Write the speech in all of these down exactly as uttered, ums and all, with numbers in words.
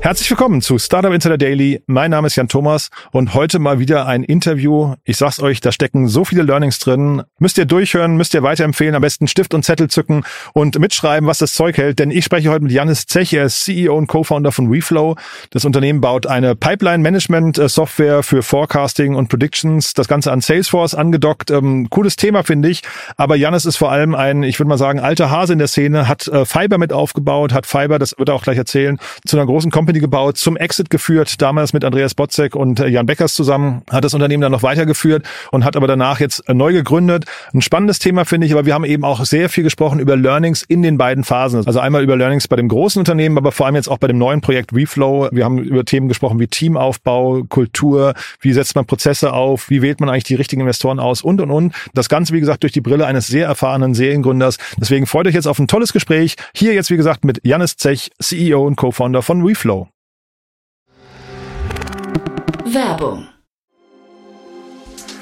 Herzlich willkommen zu Startup Insider Daily. Mein Name ist Jan Thomas und heute mal wieder ein Interview. Ich sag's euch, da stecken so viele Learnings drin. Müsst ihr durchhören, müsst ihr weiterempfehlen, am besten Stift und Zettel zücken und mitschreiben, was das Zeug hält. Denn ich spreche heute mit Janis Zech, er ist C E O und Co-Founder von WeFlow. Das Unternehmen baut eine Pipeline-Management-Software für Forecasting und Predictions. Das Ganze an Salesforce angedockt. Ähm, cooles Thema, finde ich. Aber Janis ist vor allem ein, ich würde mal sagen, alter Hase in der Szene. Hat äh, Fiber mit aufgebaut, hat Fiber, das wird er auch gleich erzählen, zu einer großen Kompanie gebaut, zum Exit geführt, damals mit Andreas Botzek und Jan Beckers zusammen, hat das Unternehmen dann noch weitergeführt und hat aber danach jetzt neu gegründet. Ein spannendes Thema, finde ich, aber wir haben eben auch sehr viel gesprochen über Learnings in den beiden Phasen. Also einmal über Learnings bei dem großen Unternehmen, aber vor allem jetzt auch bei dem neuen Projekt WeFlow. Wir haben über Themen gesprochen wie Teamaufbau, Kultur, wie setzt man Prozesse auf, wie wählt man eigentlich die richtigen Investoren aus und, und, und. Das Ganze, wie gesagt, durch die Brille eines sehr erfahrenen Seriengründers. Deswegen freut euch jetzt auf ein tolles Gespräch. Hier jetzt, wie gesagt, mit Janis Zech, C E O und Co-Founder von WeFlow. Werbung.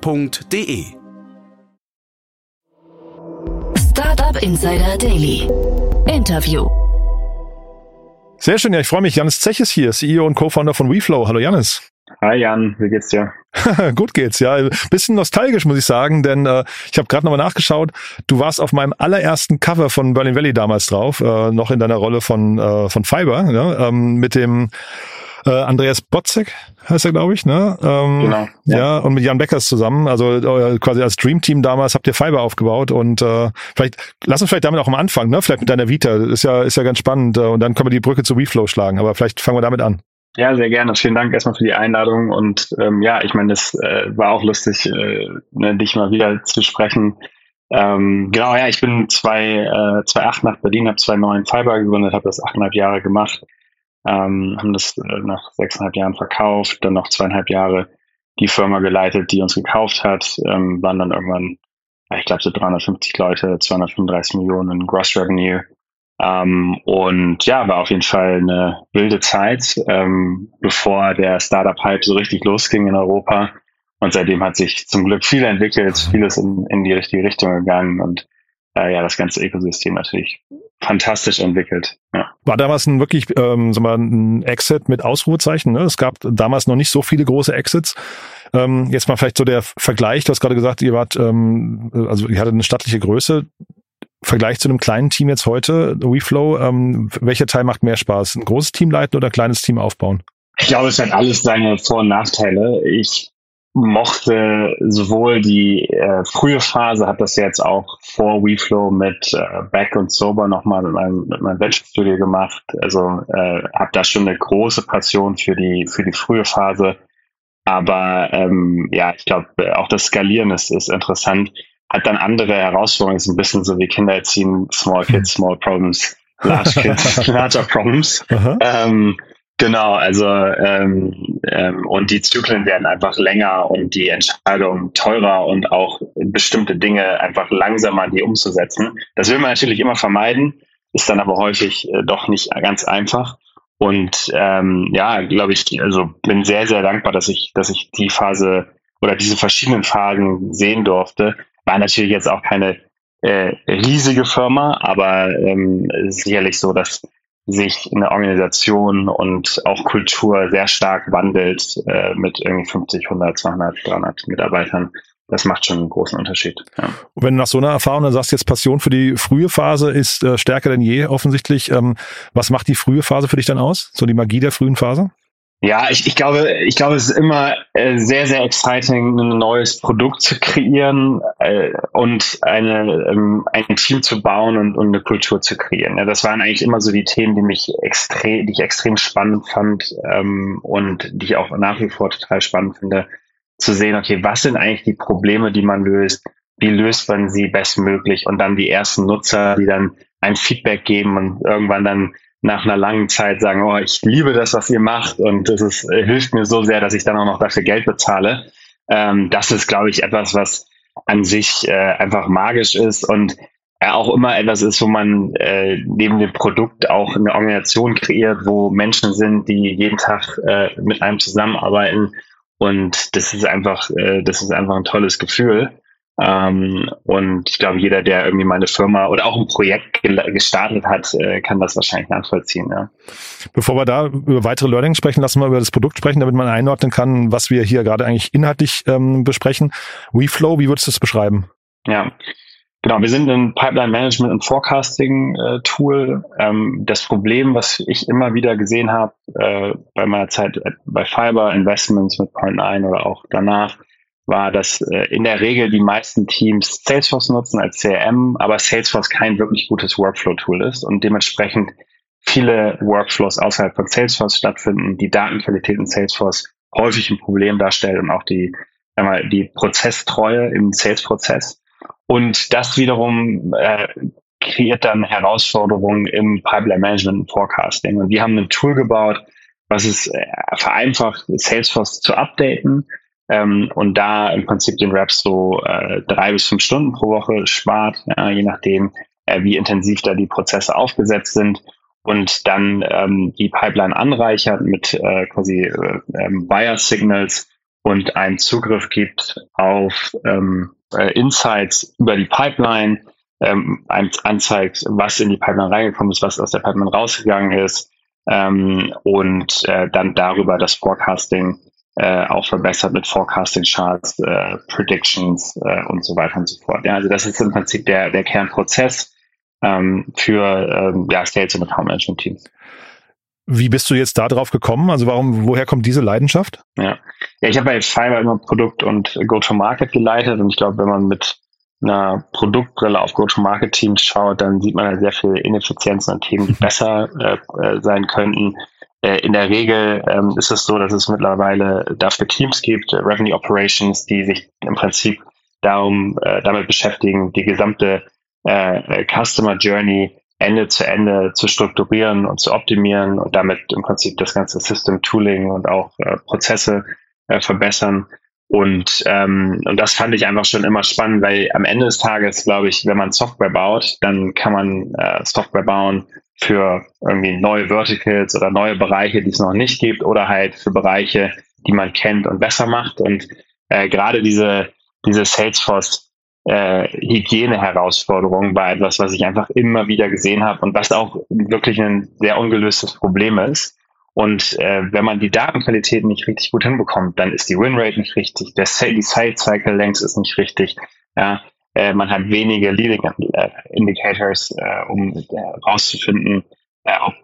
punkt d e. Startup Insider Daily Interview. Sehr schön, ja, ich freue mich. Janis Zech ist hier, C E O und Co-Founder von WeFlow. Hallo Janis. Hi Jan, wie geht's dir? Gut geht's, ja. Bisschen nostalgisch, muss ich sagen, denn äh, ich habe gerade nochmal nachgeschaut. Du warst auf meinem allerersten Cover von Berlin Valley damals drauf, äh, noch in deiner Rolle von, äh, von Fiber, ja, ähm, mit dem Andreas Botzek heißt er, glaube ich, ne? Ähm, genau. Ja. ja, und mit Jan Beckers zusammen, also äh, quasi als Dreamteam damals habt ihr Fiber aufgebaut und äh, vielleicht, lass uns vielleicht damit auch am Anfang, ne? Vielleicht mit deiner Vita, das ist ja, ist ja ganz spannend und dann können wir die Brücke zu WeFlow schlagen, aber vielleicht fangen wir damit an. Ja, sehr gerne. Vielen Dank erstmal für die Einladung und ähm, ja, ich meine, das äh, war auch lustig, äh, ne, dich mal wieder zu sprechen. Ähm, genau, ja, ich bin zweitausendacht nach Berlin, habe zweitausendzehn Fiber gegründet, habe das achteinhalb Jahre gemacht. Ähm, haben das äh, nach sechseinhalb Jahren verkauft, dann noch zweieinhalb Jahre die Firma geleitet, die uns gekauft hat, ähm, waren dann irgendwann, ich glaube so dreihundertfünfzig Leute, zweihundertfünfunddreißig Millionen Gross Revenue, ähm, und ja, war auf jeden Fall eine wilde Zeit, ähm, bevor der Startup-Hype so richtig losging in Europa, und seitdem hat sich zum Glück viel entwickelt, vieles in, in die richtige Richtung gegangen und äh, ja, das ganze Ökosystem natürlich fantastisch entwickelt. Ja. War damals ein wirklich ähm, sagen wir mal, ein Exit mit Ausrufezeichen, ne? Es gab damals noch nicht so viele große Exits. Ähm, jetzt mal vielleicht so der Vergleich, du hast gerade gesagt, ihr wart, ähm, also ihr hattet eine stattliche Größe. Vergleich zu einem kleinen Team jetzt heute, WeFlow, ähm, welcher Teil macht mehr Spaß? Ein großes Team leiten oder ein kleines Team aufbauen? Ich glaube, es hat alles seine Vor- und Nachteile. Ich mochte sowohl die äh, frühe Phase, habe das jetzt auch vor WeFlow mit äh, Beck und Sober nochmal mit meinem, mit meinem Venture Studio gemacht. Also äh, habe da schon eine große Passion für die für die frühe Phase. Aber ähm, ja, ich glaube, auch das Skalieren ist, ist interessant. Hat dann andere Herausforderungen, ist ein bisschen so wie Kinder erziehen, Small Kids, Small Problems, Large Kids, Larger Problems. Ähm, Genau, also ähm, ähm, und die Zyklen werden einfach länger und die Entscheidungen teurer und auch bestimmte Dinge einfach langsamer, die umzusetzen. Das will man natürlich immer vermeiden, ist dann aber häufig äh, doch nicht ganz einfach. Und ähm, ja, glaube ich, also bin sehr, sehr dankbar, dass ich, dass ich die Phase oder diese verschiedenen Phasen sehen durfte. War natürlich jetzt auch keine äh, riesige Firma, aber ähm, sicherlich so, dass sich eine Organisation und auch Kultur sehr stark wandelt, äh, mit irgendwie fünfzig, hundert, zweihundert, dreihundert Mitarbeitern. Das macht schon einen großen Unterschied. Ja. Wenn du nach so einer Erfahrung dann sagst, jetzt Passion für die frühe Phase ist äh, stärker denn je offensichtlich. Ähm, was macht die frühe Phase für dich dann aus? So die Magie der frühen Phase? Ja, ich, ich glaube, ich glaube, es ist immer äh, sehr, sehr exciting, ein neues Produkt zu kreieren äh, und eine, ähm, ein Team zu bauen und, und eine Kultur zu kreieren. Ja, das waren eigentlich immer so die Themen, die mich extrem, die ich extrem spannend fand ähm, und die ich auch nach wie vor total spannend finde, zu sehen, okay, was sind eigentlich die Probleme, die man löst, wie löst man sie bestmöglich und dann die ersten Nutzer, die dann ein Feedback geben und irgendwann dann nach einer langen Zeit sagen, oh, ich liebe das, was ihr macht und das ist, hilft mir so sehr, dass ich dann auch noch dafür Geld bezahle. Ähm, das ist, glaube ich, etwas, was an sich äh, einfach magisch ist und äh, auch immer etwas ist, wo man äh, neben dem Produkt auch eine Organisation kreiert, wo Menschen sind, die jeden Tag äh, mit einem zusammenarbeiten und das ist einfach, äh, das ist einfach ein tolles Gefühl. Ähm, und ich glaube, jeder, der irgendwie mal eine Firma oder auch ein Projekt gel- gestartet hat, äh, kann das wahrscheinlich nachvollziehen. Ja. Bevor wir da über weitere Learnings sprechen, lassen wir über das Produkt sprechen, damit man einordnen kann, was wir hier gerade eigentlich inhaltlich ähm, besprechen. WeFlow, wie würdest du es beschreiben? Ja, genau. Wir sind ein Pipeline-Management- und Forecasting-Tool. Äh, ähm, das Problem, was ich immer wieder gesehen habe äh, bei meiner Zeit bei Fiber, Investments mit Point eins oder auch danach, war, dass äh, in der Regel die meisten Teams Salesforce nutzen als C R M, aber Salesforce kein wirklich gutes Workflow-Tool ist und dementsprechend viele Workflows außerhalb von Salesforce stattfinden, die Datenqualität in Salesforce häufig ein Problem darstellt und auch die, sagen wir, die Prozesstreue im Sales-Prozess. Und das wiederum äh, kreiert dann Herausforderungen im Pipeline-Management und Forecasting. Und wir haben ein Tool gebaut, was es äh, vereinfacht, Salesforce zu updaten, Ähm, und da im Prinzip den Reps so äh, drei bis fünf Stunden pro Woche spart, äh, je nachdem, äh, wie intensiv da die Prozesse aufgesetzt sind und dann ähm, die Pipeline anreichert mit äh, quasi äh, äh, Buyer Signals und einen Zugriff gibt auf ähm, äh, Insights über die Pipeline, ähm, anzeigt, was in die Pipeline reingekommen ist, was aus der Pipeline rausgegangen ist ähm, und äh, dann darüber das Forecasting Äh, auch verbessert mit Forecasting-Charts, äh, Predictions äh, und so weiter und so fort. Ja, also das ist im Prinzip der, der Kernprozess ähm, für ähm, ja, Sales- und Account-Management-Teams. Wie bist du jetzt da drauf gekommen? Also warum, woher kommt diese Leidenschaft? Ja, ja ich habe bei Fiber immer Produkt- und Go-to-Market geleitet und ich glaube, wenn man mit einer Produktbrille auf Go-to-Market-Teams schaut, dann sieht man sehr viele Ineffizienzen an Themen, die besser äh, sein könnten. In der Regel ähm, ist es so, dass es mittlerweile dafür Teams gibt, äh, Revenue Operations, die sich im Prinzip darum äh, damit beschäftigen, die gesamte äh, Customer Journey Ende zu Ende zu strukturieren und zu optimieren und damit im Prinzip das ganze System Tooling und auch äh, Prozesse äh, verbessern. Und ähm, und das fand ich einfach schon immer spannend, weil am Ende des Tages, glaube ich, wenn man Software baut, dann kann man äh, Software bauen für irgendwie neue Verticals oder neue Bereiche, die es noch nicht gibt oder halt für Bereiche, die man kennt und besser macht. Und äh, gerade diese diese Salesforce äh, Hygiene-Herausforderung war etwas, was ich einfach immer wieder gesehen habe und was auch wirklich ein sehr ungelöstes Problem ist. Und äh, wenn man die Datenqualität nicht richtig gut hinbekommt, dann ist die Winrate nicht richtig, der Sale, die Sales-Cycle-Length ist nicht richtig, ja. Man hat wenige Leading Indicators, um rauszufinden, ob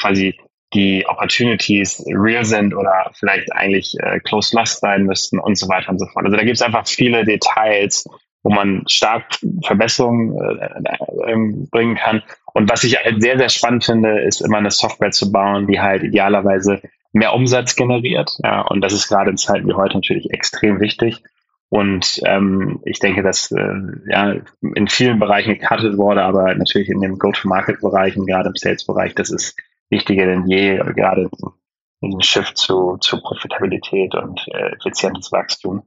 quasi die Opportunities real sind oder vielleicht eigentlich close lost sein müssten und so weiter und so fort. Also da gibt es einfach viele Details, wo man stark Verbesserungen bringen kann. Und was ich halt sehr, sehr spannend finde, ist immer eine Software zu bauen, die halt idealerweise mehr Umsatz generiert. Ja, und das ist gerade in Zeiten wie heute natürlich extrem wichtig. Und ähm, ich denke, dass äh, ja, in vielen Bereichen gecuttet wurde, aber natürlich in dem Go-to-Market-Bereich und gerade im Sales-Bereich, das ist wichtiger denn je, gerade im Shift zu, zu Profitabilität und äh, effizientes Wachstum.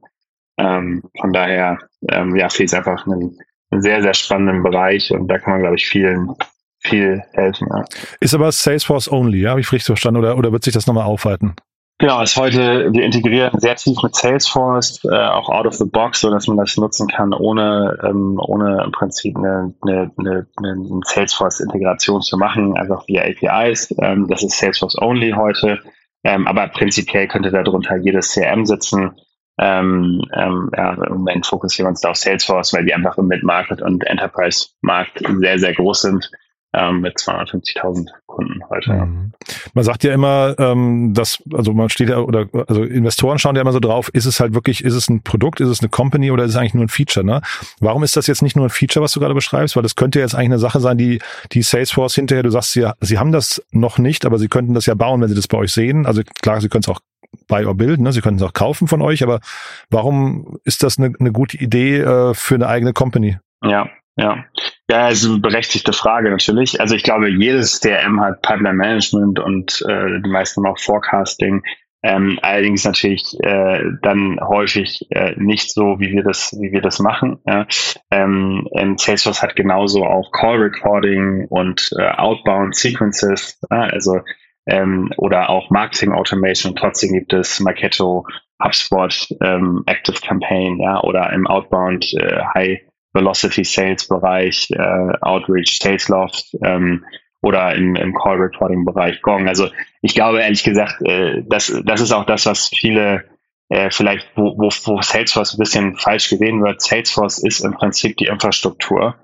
Ähm, von daher, ähm, ja, viel ist einfach ein, ein sehr, sehr spannenden Bereich und da kann man, glaube ich, vielen viel helfen. Ja. Ist aber Salesforce only, ja? Habe ich richtig verstanden? Oder, oder wird sich das nochmal aufhalten? Genau, ist heute, wir integrieren sehr tief mit Salesforce, äh, auch out of the box, so dass man das nutzen kann, ohne, ähm, ohne im Prinzip eine, eine, eine, eine Salesforce-Integration zu machen, einfach via A P Is. Ähm, das ist Salesforce only heute, ähm, aber prinzipiell könnte darunter jedes C R M sitzen. Ähm, ähm, ja, im Moment fokussieren wir uns da auf Salesforce, weil die einfach im Mid-Market und Enterprise-Markt sehr, sehr groß sind ähm, mit zweihundertfünfzigtausend Kunden heute. Mhm. Man sagt ja immer, ähm, dass, also man steht ja, oder also Investoren schauen ja immer so drauf, ist es halt wirklich, ist es ein Produkt, ist es eine Company oder ist es eigentlich nur ein Feature, ne? Warum ist das jetzt nicht nur ein Feature, was du gerade beschreibst? Weil das könnte jetzt eigentlich eine Sache sein, die die Salesforce hinterher, du sagst ja, sie haben das noch nicht, aber sie könnten das ja bauen, wenn sie das bei euch sehen. Also klar, sie können es auch buy or build, ne? Sie könnten es auch kaufen von euch, aber warum ist das eine, eine gute Idee äh, für eine eigene Company? Ja, ja. Ja, ist eine berechtigte Frage natürlich. Also ich glaube, jedes C R M hat Pipeline-Management und äh, die meisten haben auch Forecasting. Ähm, allerdings natürlich äh, dann häufig äh, nicht so, wie wir das, wie wir das machen. Ja. Ähm, Salesforce hat genauso auch Call-Recording und äh, Outbound-Sequences, ja, also ähm, oder auch Marketing-Automation. Trotzdem gibt es Marketo, HubSpot, ähm, Active Campaign, ja, oder im Outbound äh, High Velocity Sales Bereich, äh, Outreach, Sales Loft ähm, oder im, im Call Recording Bereich Gong. Also ich glaube ehrlich gesagt, äh, das, das ist auch das, was viele äh, vielleicht, wo, wo, wo Salesforce ein bisschen falsch gesehen wird. Salesforce ist im Prinzip die Infrastruktur,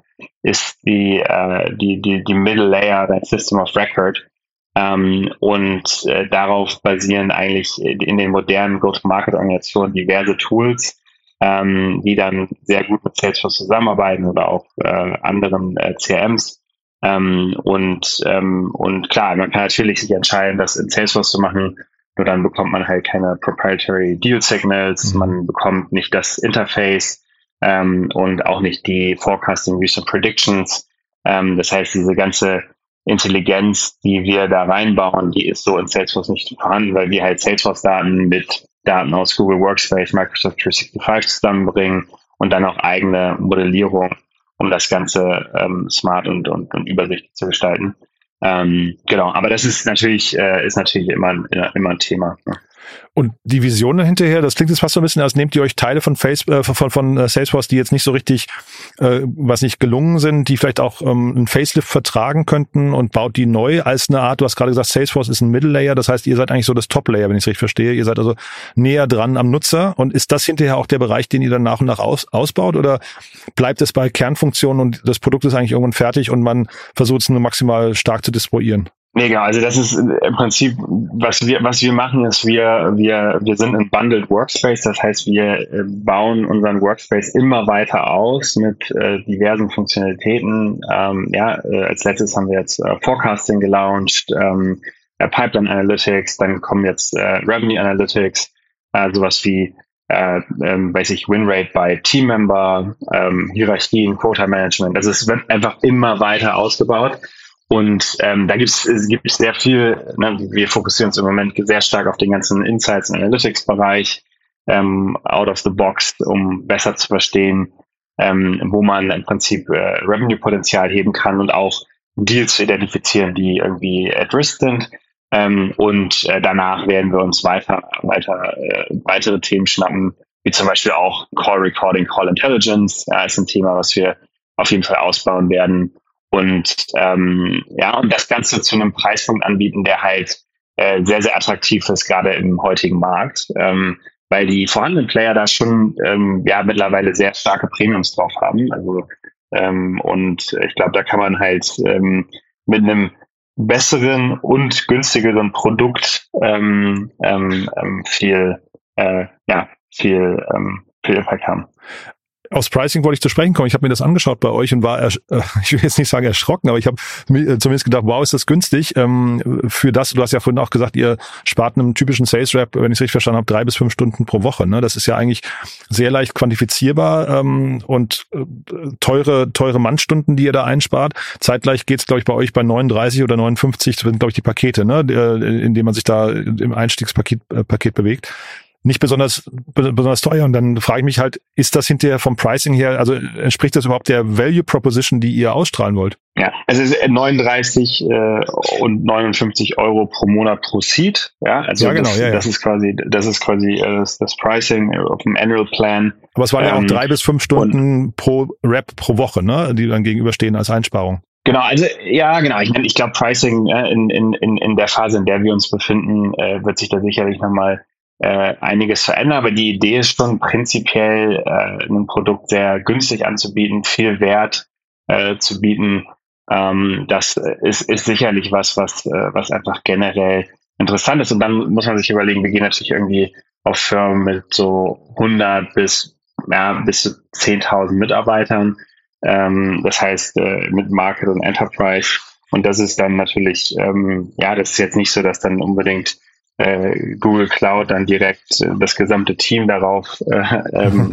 ist die äh, die die die Middle Layer, dein System of Record. Ähm, und äh, darauf basieren eigentlich in den modernen Go-to-Market-Organisationen diverse Tools, Ähm, die dann sehr gut mit Salesforce zusammenarbeiten oder auch äh, anderen äh, C R Ms. Ähm, und, ähm, und klar, man kann natürlich sich entscheiden, das in Salesforce zu machen, nur dann bekommt man halt keine proprietary Deal Signals, mhm. man bekommt nicht das Interface ähm, und auch nicht die Forecasting Recent Predictions. Ähm, das heißt, diese ganze Intelligenz, die wir da reinbauen, die ist so in Salesforce nicht vorhanden, weil wir halt Salesforce-Daten mit Daten aus Google Workspace, Microsoft drei sechs fünf zusammenbringen und dann auch eigene Modellierung, um das Ganze ähm, smart und, und, und übersichtlich zu gestalten. Ähm, genau, aber das ist natürlich äh, ist natürlich immer, immer ein Thema. Ne? Und die Vision hinterher, das klingt jetzt fast so ein bisschen, als nehmt ihr euch Teile von, Facebook, von, von Salesforce, die jetzt nicht so richtig, äh, was nicht gelungen sind, die vielleicht auch ähm, einen Facelift vertragen könnten und baut die neu als eine Art, du hast gerade gesagt, Salesforce ist ein Middle-Layer, das heißt, ihr seid eigentlich so das Top-Layer, wenn ich es richtig verstehe. Ihr seid also näher dran am Nutzer und ist das hinterher auch der Bereich, den ihr dann nach und nach aus, ausbaut oder bleibt es bei Kernfunktionen und das Produkt ist eigentlich irgendwann fertig und man versucht es nur maximal stark zu distribuieren? Nee, genau. Also das ist im Prinzip, was wir was wir machen, ist wir wir wir sind in Bundled Workspace. Das heißt, wir bauen unseren Workspace immer weiter aus mit äh, diversen Funktionalitäten. Ähm, ja, äh, als letztes haben wir jetzt äh, Forecasting gelauncht, ähm, äh, Pipeline Analytics, dann kommen jetzt äh, Revenue Analytics, äh, sowas wie äh, äh, weiß ich Winrate bei Teammember, äh, Hierarchien, Quota Management. Also es wird einfach immer weiter ausgebaut. Und ähm, da gibt es gibt es sehr viel, ne, wir fokussieren uns im Moment sehr stark auf den ganzen Insights- und Analytics-Bereich, ähm, out of the box, um besser zu verstehen, ähm, wo man im Prinzip äh, Revenue-Potenzial heben kann und auch Deals zu identifizieren, die irgendwie at risk sind. Ähm, und äh, danach werden wir uns weiter weiter äh, weitere Themen schnappen, wie zum Beispiel auch Call Recording, Call Intelligence, ja, ist ein Thema, was wir auf jeden Fall ausbauen werden. Und ähm, ja, und das Ganze zu einem Preispunkt anbieten, der halt äh, sehr, sehr attraktiv ist, gerade im heutigen Markt, ähm, weil die vorhandenen Player da schon ähm, ja mittlerweile sehr starke Premiums drauf haben. Also ähm, und ich glaube, da kann man halt ähm, mit einem besseren und günstigeren Produkt ähm, ähm, viel, äh, ja, viel, ähm, viel Impact haben. Aus Pricing wollte ich zu sprechen kommen. Ich habe mir das angeschaut bei euch und war, ersch- ich will jetzt nicht sagen erschrocken, aber ich habe zumindest gedacht, wow, ist das günstig ähm, für das. Du hast ja vorhin auch gesagt, ihr spart einem typischen Sales Rep, wenn ich es richtig verstanden habe, drei bis fünf Stunden pro Woche. Ne? Das ist ja eigentlich sehr leicht quantifizierbar ähm, und teure teure Mannstunden, die ihr da einspart. Zeitgleich geht es, glaube ich, bei euch bei neununddreißig oder neunundfünfzig, das sind, glaube ich, die Pakete, ne? In denen man sich da im Einstiegspaket äh, Paket bewegt. Nicht besonders besonders teuer und dann frage ich mich halt, ist das hinterher vom Pricing her, also entspricht das überhaupt der Value Proposition, die ihr ausstrahlen wollt? Ja, also neununddreißig äh, und neunundfünfzig Euro pro Monat pro Seat, ja, also ja, genau, das, ja, ja. das ist quasi das ist quasi äh, das, das Pricing auf dem Annual Plan. Aber es waren ähm, ja auch drei bis fünf Stunden pro Rep pro Woche, ne, die dann gegenüberstehen als Einsparung. Genau, also ja, genau. Ich meine, ich glaube, Pricing äh, in in in in der Phase, in der wir uns befinden, äh, wird sich da sicherlich nochmal Äh, einiges verändern, aber die Idee ist schon prinzipiell, äh, ein Produkt sehr günstig anzubieten, viel Wert äh, zu bieten Ähm, das ist, ist sicherlich was, was, was einfach generell interessant ist. Und dann muss man sich überlegen, wir gehen natürlich irgendwie auf Firmen mit so hundert bis, ja, bis zu zehntausend Mitarbeitern. Ähm, das heißt, äh, mit Market und Enterprise. Und das ist dann natürlich, ähm, ja, das ist jetzt nicht so, dass dann unbedingt äh, Google Cloud dann direkt äh, das gesamte Team darauf äh,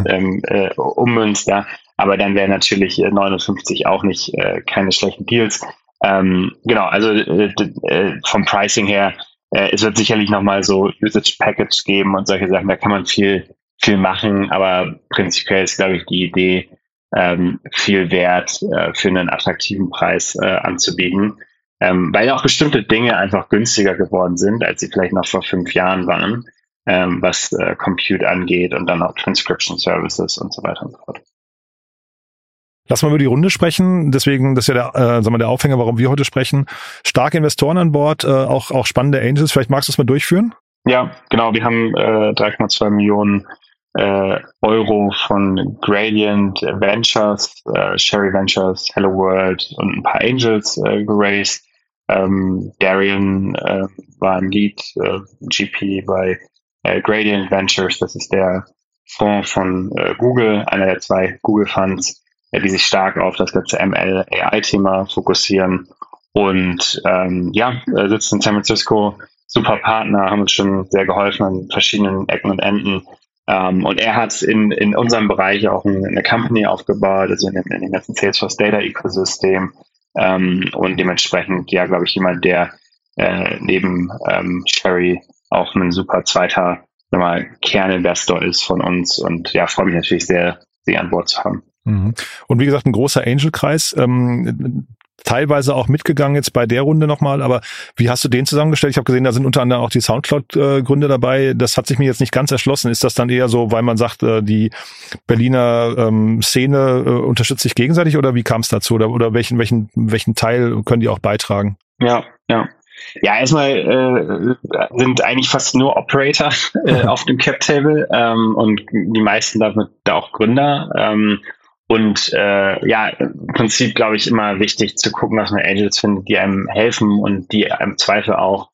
ähm, äh, ummünzt. Ja. Aber dann wären natürlich neunundfünfzig auch nicht äh, keine schlechten Deals. Ähm, genau, also äh, äh, vom Pricing her, äh, es wird sicherlich nochmal so Usage Package geben und solche Sachen. Da kann man viel, viel machen. Aber prinzipiell ist, glaube ich, die Idee, Ähm, viel Wert äh, für einen attraktiven Preis äh, anzubieten, ähm, weil auch bestimmte Dinge einfach günstiger geworden sind, als sie vielleicht noch vor fünf Jahren waren, ähm, was äh, Compute angeht und dann auch Transcription Services und so weiter und so fort. Lass mal über die Runde sprechen. Deswegen, das ist ja der, äh, sagen wir, der Aufhänger, warum wir heute sprechen. Starke Investoren an Bord, äh, auch, auch spannende Angels. Vielleicht magst du es mal durchführen? Ja, genau. Wir haben äh, drei Komma zwei Millionen Euro von Gradient Ventures, äh, Cherry Ventures, Hello World und ein paar Angels äh, geraced. Ähm, Darian äh, war im Lead äh, G P bei äh, Gradient Ventures. Das ist der Fonds von äh, Google, einer der zwei Google Funds, äh, die sich stark auf das ganze M L A I-Thema fokussieren. Und ähm, ja, äh, sitzt in San Francisco, super Partner, haben uns schon sehr geholfen an verschiedenen Ecken und Enden. Um, und er hat in, in unserem Bereich auch eine, eine Company aufgebaut, also in dem, in dem ganzen Salesforce Data Ecosystem. Um, und dementsprechend, ja, glaube ich, jemand, der äh, neben ähm, Sherry auch ein super zweiter mal, Kerninvestor ist von uns. Und ja, freue mich natürlich sehr, sie an Bord zu haben. Mhm. Und wie gesagt, ein großer Angel-Kreis. Ähm, teilweise auch mitgegangen jetzt bei der Runde nochmal, aber wie hast du den zusammengestellt? Ich habe gesehen, da sind unter anderem auch die Soundcloud-Gründe dabei. Das hat sich mir jetzt nicht ganz erschlossen. Ist das dann eher so, weil man sagt, die Berliner ähm, Szene äh, unterstützt sich gegenseitig oder wie kam es dazu? Oder, oder welchen, welchen, welchen Teil können die auch beitragen? Ja, ja. Ja, erstmal äh, sind eigentlich fast nur Operator äh, auf dem Cap-Table ähm, und die meisten damit auch Gründer. Ähm, Und äh, ja, im Prinzip, glaube ich, immer wichtig zu gucken, dass man Angels findet, die einem helfen und die im Zweifel auch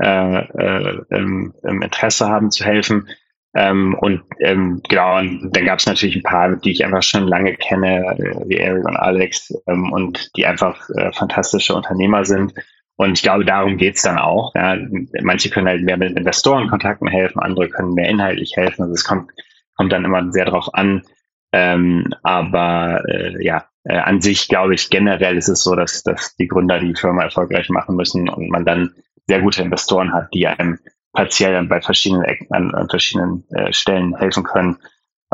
äh, äh, im, im Interesse haben zu helfen. Ähm, und ähm, genau, und dann gab es natürlich ein paar, die ich einfach schon lange kenne, wie Eric und Alex, ähm, und die einfach äh, fantastische Unternehmer sind. Und ich glaube, darum geht's dann auch. Ja. Manche können halt mehr mit Investorenkontakten helfen, andere können mehr inhaltlich helfen. Also es kommt, kommt dann immer sehr drauf an. Ähm, aber äh, ja, äh, an sich glaube ich, generell ist es so, dass, dass die Gründer die Firma erfolgreich machen müssen und man dann sehr gute Investoren hat, die einem partiell dann bei verschiedenen Ecken, an, an verschiedenen äh, Stellen helfen können.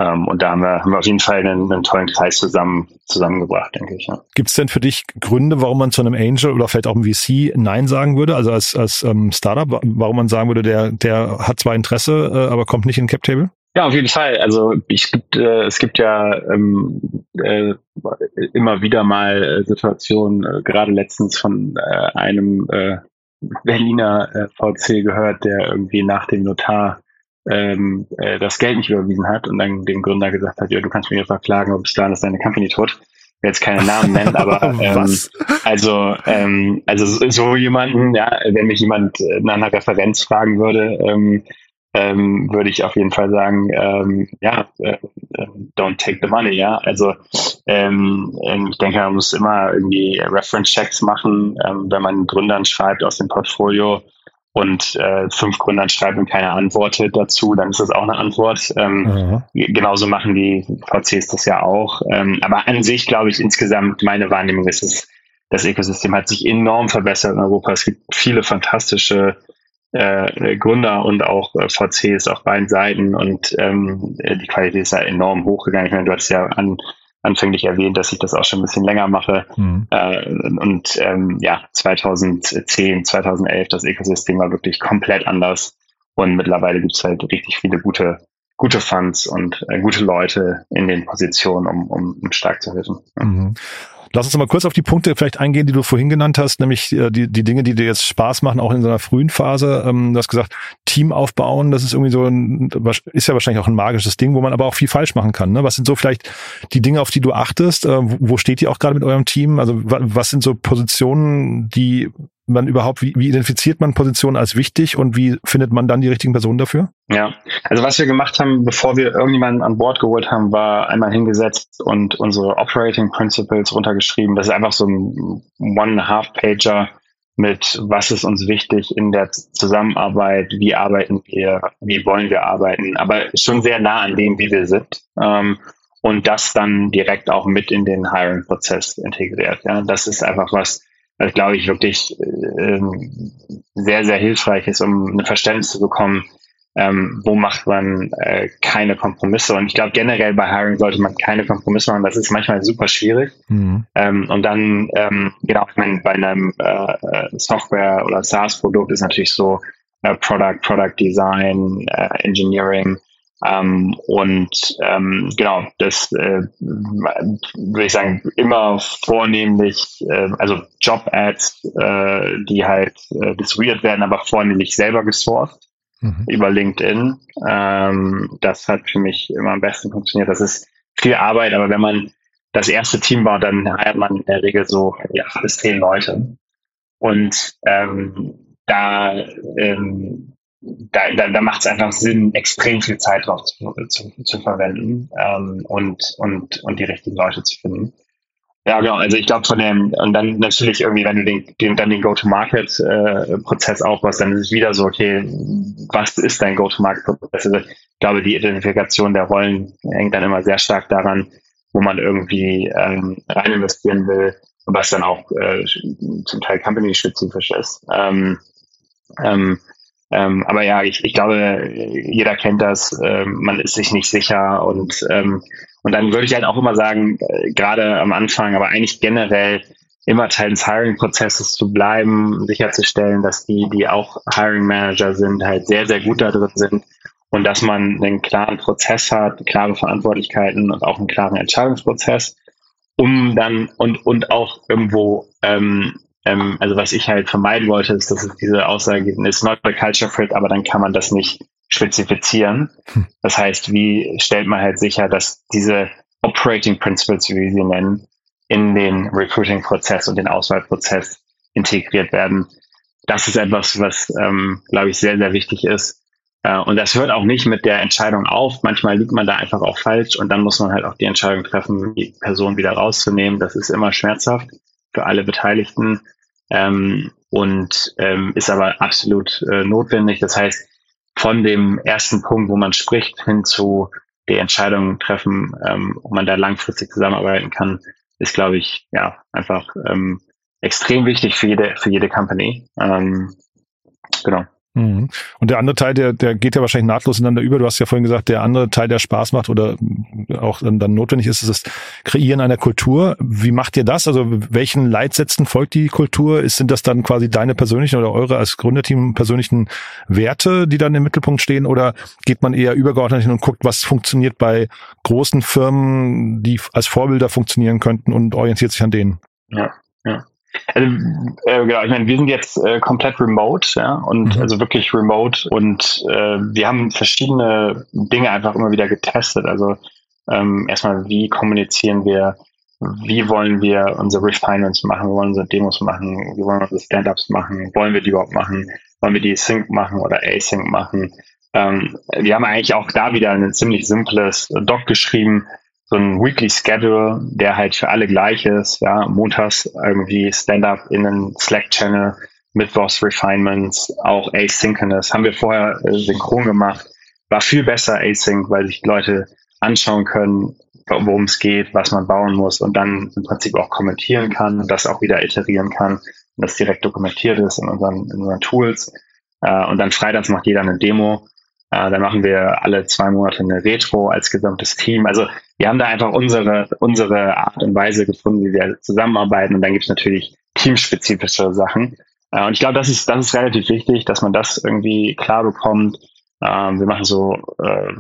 Um, und da haben wir, haben wir auf jeden Fall einen, einen tollen Kreis zusammen, zusammengebracht, denke ich. Ja. Gibt es denn für dich Gründe, warum man zu einem Angel oder vielleicht auch einem V C Nein sagen würde? Also als, als ähm, Startup, warum man sagen würde, der, der hat zwar Interesse, äh, aber kommt nicht in den Cap-Table? Ja, auf jeden Fall. Also ich, äh, es gibt ja ähm, äh, immer wieder mal Situationen, äh, gerade letztens von äh, einem äh, Berliner äh, V C gehört, der irgendwie nach dem Notar das Geld nicht überwiesen hat und dann dem Gründer gesagt hat, ja, du kannst mich ja verklagen, und bis dahin ist deine Company tot. Ich will jetzt keine Namen nennen, aber ähm, also ähm, also so jemanden, ja, wenn mich jemand nach einer Referenz fragen würde, ähm, ähm, würde ich auf jeden Fall sagen, ähm, ja, äh, don't take the money, ja. Also ähm, ich denke, man muss immer irgendwie Reference-Checks machen, ähm, wenn man Gründern schreibt aus dem Portfolio, und äh, fünf Gründern schreiben keine Antwort dazu, dann ist das auch eine Antwort. Ähm, mhm. Genauso machen die V Cs das ja auch. Ähm, aber an sich, glaube ich, insgesamt meine Wahrnehmung ist, es, das Ökosystem hat sich enorm verbessert in Europa. Es gibt viele fantastische äh, Gründer und auch äh, V Cs auf beiden Seiten und ähm, die Qualität ist ja enorm hochgegangen. Ich meine, du hattest ja an anfänglich erwähnt, dass ich das auch schon ein bisschen länger mache. Mhm. Äh, und ähm, ja, zweitausendzehn, zweitausendelf, das Ökosystem war wirklich komplett anders. Und mittlerweile gibt es halt richtig viele gute, gute Funds und äh, gute Leute in den Positionen, um, um, um stark zu helfen. Mhm. Lass uns mal kurz auf die Punkte vielleicht eingehen, die du vorhin genannt hast, nämlich die, die Dinge, die dir jetzt Spaß machen, auch in so einer frühen Phase. Du hast gesagt, Team aufbauen, das ist irgendwie so ein, ist ja wahrscheinlich auch ein magisches Ding, wo man aber auch viel falsch machen kann. Ne? Was sind so vielleicht die Dinge, auf die du achtest? Wo steht ihr auch gerade mit eurem Team? Also was sind so Positionen, die man überhaupt, wie, wie identifiziert man Positionen als wichtig und wie findet man dann die richtigen Personen dafür? Ja, also was wir gemacht haben, bevor wir irgendjemanden an Bord geholt haben, war einmal hingesetzt und unsere Operating Principles runtergeschrieben. Das ist einfach so ein One-and-a-half-Pager mit, was ist uns wichtig in der Zusammenarbeit, wie arbeiten wir, wie wollen wir arbeiten, aber schon sehr nah an dem, wie wir sind. Ähm, und das dann direkt auch mit in den Hiring-Prozess integriert. Ja, das ist einfach was, das, glaube ich, wirklich äh, sehr, sehr hilfreich ist, um ein Verständnis zu bekommen, ähm, wo macht man äh, keine Kompromisse. Und ich glaube, generell bei Hiring sollte man keine Kompromisse machen. Das ist manchmal super schwierig. Mhm. Ähm, und dann, ähm, genau, ich meine, bei einem äh, Software- oder SaaS-Produkt ist natürlich so äh, Product, Product Design, äh, Engineering. Ähm, und ähm, genau, das äh, würde ich sagen, immer vornehmlich, äh, also Job-Ads, äh, die halt äh, distribuiert werden, aber vornehmlich selber gesourced mhm. über LinkedIn. Ähm, das hat für mich immer am besten funktioniert. Das ist viel Arbeit, aber wenn man das erste Team baut, dann hat man in der Regel so ja, acht bis zehn Leute. Und ähm, da ähm, Da, da, da macht es einfach Sinn, extrem viel Zeit drauf zu, zu, zu verwenden ähm, und, und, und die richtigen Leute zu finden. Ja, genau. Also ich glaube von dem, und dann natürlich irgendwie, wenn du den, den dann den Go-to-Market-Prozess äh, aufbaust, dann ist es wieder so, okay, was ist dein Go-to-Market-Prozess? Also ich glaube, die Identifikation der Rollen hängt dann immer sehr stark daran, wo man irgendwie ähm, rein investieren will, was dann auch äh, zum Teil company-spezifisch ist. Ähm, ähm, Ähm, aber ja, ich, ich glaube, jeder kennt das, ähm, man ist sich nicht sicher und ähm, und dann würde ich halt auch immer sagen, äh, gerade am Anfang, aber eigentlich generell immer Teil des Hiring-Prozesses zu bleiben, sicherzustellen, dass die, die auch Hiring-Manager sind, halt sehr, sehr gut da drin sind und dass man einen klaren Prozess hat, klare Verantwortlichkeiten und auch einen klaren Entscheidungsprozess, um dann und und auch irgendwo ähm, also was ich halt vermeiden wollte, ist, dass es diese Aussage gibt, it's not a culture fit, aber dann kann man das nicht spezifizieren. Das heißt, wie stellt man halt sicher, dass diese Operating Principles, wie wir sie nennen, in den Recruiting-Prozess und den Auswahlprozess integriert werden. Das ist etwas, was, ähm, glaube ich, sehr, sehr wichtig ist. Äh, und das hört auch nicht mit der Entscheidung auf. Manchmal liegt man da einfach auch falsch und dann muss man halt auch die Entscheidung treffen, die Person wieder rauszunehmen. Das ist immer schmerzhaft für alle Beteiligten. Ähm, und ähm, ist aber absolut äh, notwendig. Das heißt, von dem ersten Punkt, wo man spricht, hin zu der Entscheidung treffen, ähm, ob man da langfristig zusammenarbeiten kann, ist, glaube ich, ja einfach ähm, extrem wichtig für jede für jede Company. Ähm, genau. Und der andere Teil, der, der geht ja wahrscheinlich nahtlos ineinander über. Du hast ja vorhin gesagt, der andere Teil, der Spaß macht oder auch dann, dann notwendig ist, ist das Kreieren einer Kultur. Wie macht ihr das? Also welchen Leitsätzen folgt die Kultur? Ist, sind das dann quasi deine persönlichen oder eure als Gründerteam persönlichen Werte, die dann im Mittelpunkt stehen? Oder geht man eher übergeordnet hin und guckt, was funktioniert bei großen Firmen, die als Vorbilder funktionieren könnten und orientiert sich an denen? Ja, ja. Also, äh, genau, ich meine, wir sind jetzt äh, komplett remote, ja, und mhm. also wirklich remote und äh, wir haben verschiedene Dinge einfach immer wieder getestet. Also ähm, erstmal, wie kommunizieren wir, wie wollen wir unsere Refinements machen, wir wollen unsere Demos machen, wir wollen unsere Stand-Ups machen, wollen wir die überhaupt machen, wollen wir die Sync machen oder Async machen. Ähm, wir haben eigentlich auch da wieder ein ziemlich simples Doc geschrieben, so ein Weekly Schedule, der halt für alle gleich ist, ja, montags irgendwie Stand-Up in einen Slack-Channel, mittwochs Refinements, auch Asynchronous, haben wir vorher äh, synchron gemacht, war viel besser Async, weil sich Leute anschauen können, worum es geht, was man bauen muss und dann im Prinzip auch kommentieren kann und das auch wieder iterieren kann und das direkt dokumentiert ist in unseren, in unseren Tools äh, und dann freitags macht jeder eine Demo. Uh, dann machen wir alle zwei Monate eine Retro als gesamtes Team. Also wir haben da einfach unsere unsere Art und Weise gefunden, wie wir zusammenarbeiten. Und dann gibt es natürlich teamspezifische Sachen. Uh, und ich glaube, das ist das ist relativ wichtig, dass man das irgendwie klar bekommt. Ähm, wir machen so äh,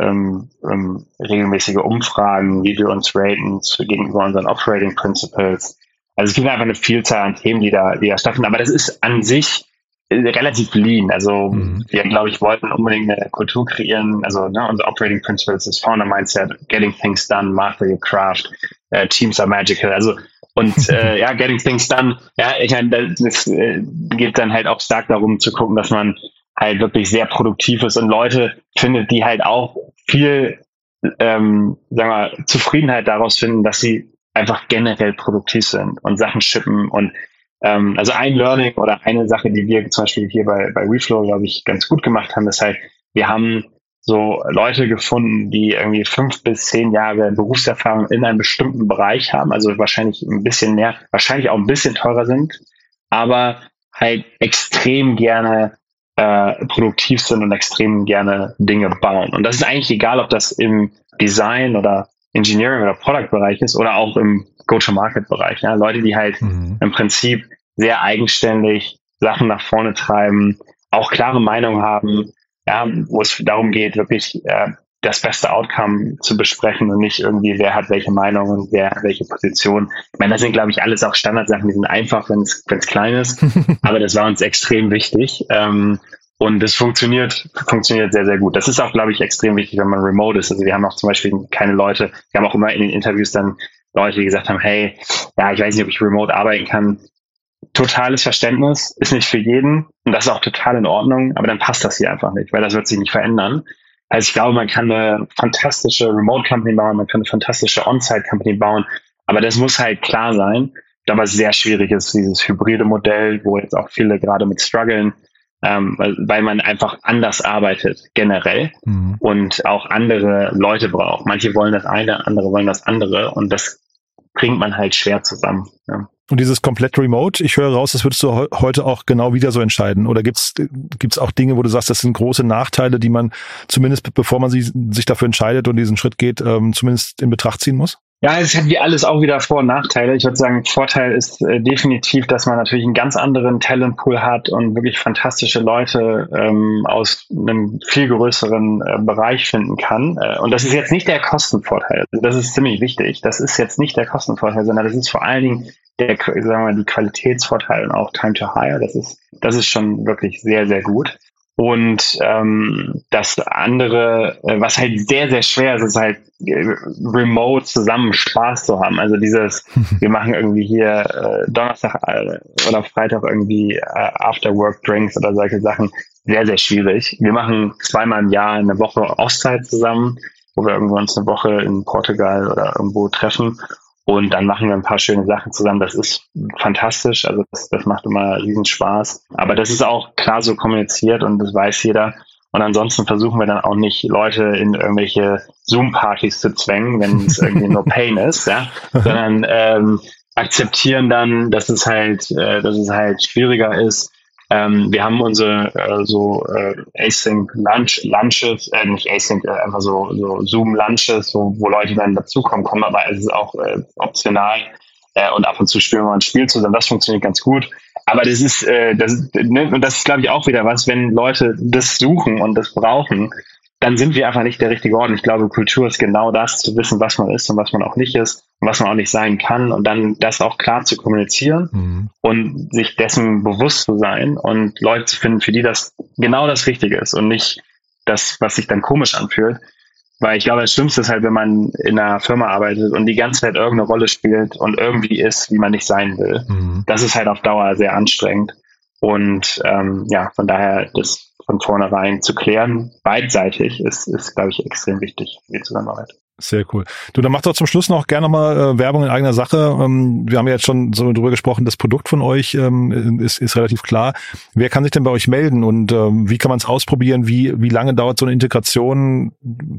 ähm, ähm, regelmäßige Umfragen, wie wir uns raten gegenüber unseren Operating Principles. Also es gibt einfach eine Vielzahl an Themen, die da, die da stattfinden. Aber das ist an sich relativ lean. Also mhm. wir, glaube ich, wollten unbedingt eine Kultur kreieren. Also ne, unser Operating Principles, das Founder Mindset, Getting Things Done, Master Your Craft, uh, Teams are Magical. Also und äh, ja, Getting Things Done. Ja, ich meine, das äh, geht dann halt auch stark darum zu gucken, dass man halt wirklich sehr produktiv ist und Leute findet, die halt auch viel, ähm, sagen wir, Zufriedenheit daraus finden, dass sie einfach generell produktiv sind und Sachen shippen und ähm, also ein Learning oder eine Sache, die wir zum Beispiel hier bei, bei WeFlow, glaube ich, ganz gut gemacht haben, ist halt, wir haben so Leute gefunden, die irgendwie fünf bis zehn Jahre Berufserfahrung in einem bestimmten Bereich haben, also wahrscheinlich ein bisschen mehr, wahrscheinlich auch ein bisschen teurer sind, aber halt extrem gerne äh, produktiv sind und extrem gerne Dinge bauen. Und das ist eigentlich egal, ob das im Design oder Engineering oder Product-Bereich ist oder auch im Go-to-Market-Bereich. Ja? Leute, die halt mhm. im Prinzip sehr eigenständig Sachen nach vorne treiben, auch klare Meinung haben, ja, wo es darum geht, wirklich äh, das beste Outcome zu besprechen und nicht irgendwie, wer hat welche Meinung und wer hat welche Position. Ich meine, das sind, glaube ich, alles auch Standardsachen, die sind einfach, wenn es wenn es klein ist, aber das war uns extrem wichtig. Ähm, Und das funktioniert, funktioniert sehr, sehr gut. Das ist auch, glaube ich, extrem wichtig, wenn man remote ist. Also wir haben auch zum Beispiel keine Leute, wir haben auch immer in den Interviews dann Leute, die gesagt haben, hey, ja, ich weiß nicht, ob ich remote arbeiten kann. Totales Verständnis, ist nicht für jeden und das ist auch total in Ordnung, aber dann passt das hier einfach nicht, weil das wird sich nicht verändern. Also ich glaube, man kann eine fantastische Remote-Company bauen, man kann eine fantastische On-Site-Company bauen, aber das muss halt klar sein. Aber es sehr schwierig ist, dieses hybride Modell, wo jetzt auch viele gerade mit strugglen, Ähm, weil man einfach anders arbeitet generell mhm. und auch andere Leute braucht. Manche wollen das eine, andere wollen das andere und das bringt man halt schwer zusammen. Ja. Und dieses komplett Remote, ich höre raus, das würdest du he- heute auch genau wieder so entscheiden. Oder gibt's gibt's auch Dinge, wo du sagst, das sind große Nachteile, die man zumindest, bevor man sie, sich dafür entscheidet und diesen Schritt geht, ähm, zumindest in Betracht ziehen muss? Ja, es hat wie alles auch wieder Vor- und Nachteile. Ich würde sagen, Vorteil ist äh, definitiv, dass man natürlich einen ganz anderen Talentpool hat und wirklich fantastische Leute ähm, aus einem viel größeren äh, Bereich finden kann. Äh, und das ist jetzt nicht der Kostenvorteil. Das ist ziemlich wichtig. Das ist jetzt nicht der Kostenvorteil, sondern das ist vor allen Dingen der, sagen wir mal, die Qualitätsvorteil und auch Time to Hire. Das ist, das ist schon wirklich sehr, sehr gut. Und ähm, das andere, äh, was halt sehr, sehr schwer ist, ist halt äh, remote zusammen Spaß zu haben. Also dieses, wir machen irgendwie hier äh, Donnerstag äh, oder Freitag irgendwie äh, After-Work-Drinks oder solche Sachen, sehr, sehr schwierig. Wir machen zweimal im Jahr eine Woche Auszeit zusammen, wo wir irgendwo uns eine Woche in Portugal oder irgendwo treffen und dann machen wir ein paar schöne Sachen zusammen. Das ist fantastisch, also das, das macht immer riesen Spaß. Aber das ist auch klar so kommuniziert und das weiß jeder. Und ansonsten versuchen wir dann auch nicht, Leute in irgendwelche Zoom-Partys zu zwängen, wenn es irgendwie nur Pain ist, ja, sondern ähm, akzeptieren dann, dass es halt, äh, dass es halt schwieriger ist. Ähm, wir haben unsere äh, so äh, Async Lunch, Lunches, äh, nicht Async, äh, einfach so, so Zoom Lunches, so, wo Leute dann dazukommen, kommen, aber es ist auch äh, optional äh, und ab und zu spielen wir ein Spiel zusammen, das funktioniert ganz gut. Aber das ist, äh, das, ne, und das ist, glaube ich, auch wieder was, wenn Leute das suchen und das brauchen, dann sind wir einfach nicht der richtige Ort. Ich glaube, Kultur ist genau das, zu wissen, was man ist und was man auch nicht ist und was man auch nicht sein kann und dann das auch klar zu kommunizieren mhm. und sich dessen bewusst zu sein und Leute zu finden, für die das genau das Richtige ist und nicht das, was sich dann komisch anfühlt. Weil ich glaube, das Schlimmste ist halt, wenn man in einer Firma arbeitet und die ganze Zeit irgendeine Rolle spielt und irgendwie ist, wie man nicht sein will. Mhm. Das ist halt auf Dauer sehr anstrengend. Und ähm, ja, von daher das von vornherein zu klären, beidseitig, ist, ist glaube ich, extrem wichtig für die Zusammenarbeit. Sehr cool. Du, dann mach doch zum Schluss noch gerne nochmal äh, Werbung in eigener Sache. Ähm, wir haben ja jetzt schon so drüber gesprochen, das Produkt von euch ähm, ist, ist relativ klar. Wer kann sich denn bei euch melden und ähm, wie kann man es ausprobieren? Wie, wie lange dauert so eine Integration?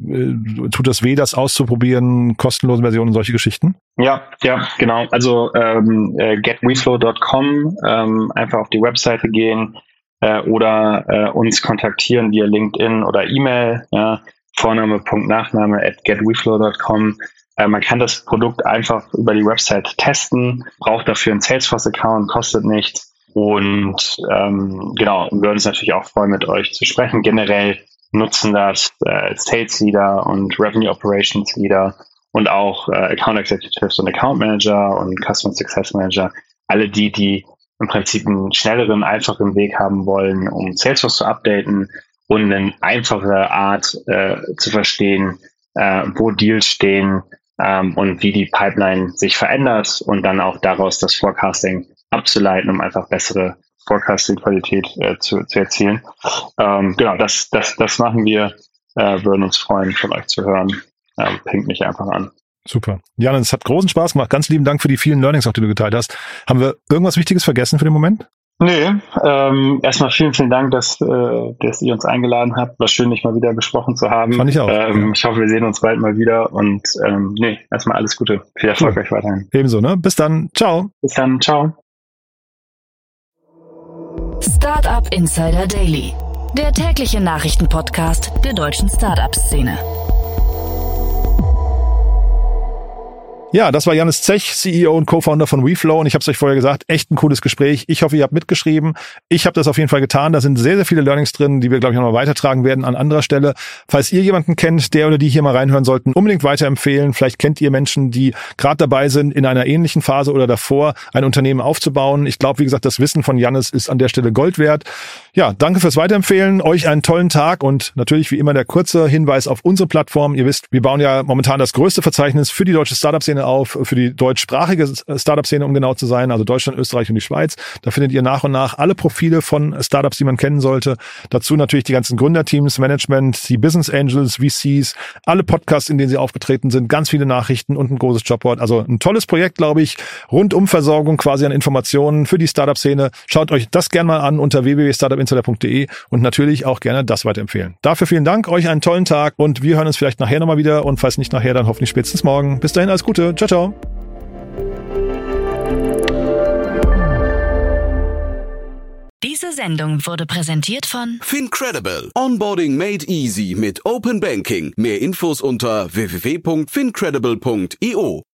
Äh, tut das weh, das auszuprobieren? Kostenlose Versionen und solche Geschichten? Ja, ja, genau. Also ähm, äh, get weflow dot com, ähm, einfach auf die Webseite gehen äh, oder äh, uns kontaktieren via LinkedIn oder E-Mail, ja. Vorname.Nachname at get weflow dot com. Äh, man kann das Produkt einfach über die Website testen, braucht dafür einen Salesforce-Account, kostet nichts und ähm, genau, wir würden uns natürlich auch freuen, mit euch zu sprechen. Generell nutzen das äh, Sales Leader und Revenue Operations Leader und auch äh, Account Executives und Account Manager und Customer Success Manager. Alle die, die im Prinzip einen schnelleren, einfachen Weg haben wollen, um Salesforce zu updaten und eine einfache Art äh, zu verstehen, äh, wo Deals stehen ähm, und wie die Pipeline sich verändert und dann auch daraus das Forecasting abzuleiten, um einfach bessere Forecasting-Qualität äh, zu, zu erzielen. Ähm, genau, das, das, das machen wir. Äh, würden uns freuen, von euch zu hören. Ähm, pingt mich einfach an. Super. Jan, es hat großen Spaß gemacht. Ganz lieben Dank für die vielen Learnings, auch die du geteilt hast. Haben wir irgendwas Wichtiges vergessen für den Moment? Nee. Ähm, erstmal vielen, vielen Dank, dass, äh, dass ihr uns eingeladen habt. War schön, dich mal wieder gesprochen zu haben. Fand ich auch. Ähm, ja. Ich hoffe, wir sehen uns bald mal wieder. Und ähm, nee, erstmal alles Gute. Viel Erfolg cool. euch weiterhin. Ebenso, ne? Bis dann. Ciao. Bis dann. Ciao. Startup Insider Daily. Der tägliche Nachrichtenpodcast der deutschen Startup-Szene. Ja, das war Janis Zech, C E O und Co-Founder von WeFlow, und ich habe es euch vorher gesagt, echt ein cooles Gespräch. Ich hoffe, ihr habt mitgeschrieben. Ich habe das auf jeden Fall getan. Da sind sehr, sehr viele Learnings drin, die wir, glaube ich, nochmal weitertragen werden an anderer Stelle. Falls ihr jemanden kennt, der oder die hier mal reinhören sollten, unbedingt weiterempfehlen. Vielleicht kennt ihr Menschen, die gerade dabei sind, in einer ähnlichen Phase oder davor ein Unternehmen aufzubauen. Ich glaube, wie gesagt, das Wissen von Janis ist an der Stelle Gold wert. Ja, danke fürs Weiterempfehlen. Euch einen tollen Tag und natürlich wie immer der kurze Hinweis auf unsere Plattform. Ihr wisst, wir bauen ja momentan das größte Verzeichnis für die deutsche Startup-Szene auf, für die deutschsprachige Startup-Szene, um genau zu sein, also Deutschland, Österreich und die Schweiz. Da findet ihr nach und nach alle Profile von Startups, die man kennen sollte. Dazu natürlich die ganzen Gründerteams, Management, die Business Angels, V Cs, alle Podcasts, in denen sie aufgetreten sind, ganz viele Nachrichten und ein großes Jobboard. Also ein tolles Projekt, glaube ich. Rundumversorgung quasi an Informationen für die Startup-Szene. Schaut euch das gerne mal an unter w w w punkt startup insider punkt d e und natürlich auch gerne das weiterempfehlen. Dafür vielen Dank, euch einen tollen Tag und wir hören uns vielleicht nachher nochmal wieder und falls nicht nachher, dann hoffentlich spätestens morgen. Bis dahin, alles Gute. Ciao, ciao. Diese Sendung wurde präsentiert von FinCredible. Onboarding made easy mit Open Banking. Mehr Infos unter w w w punkt fincredible punkt i o.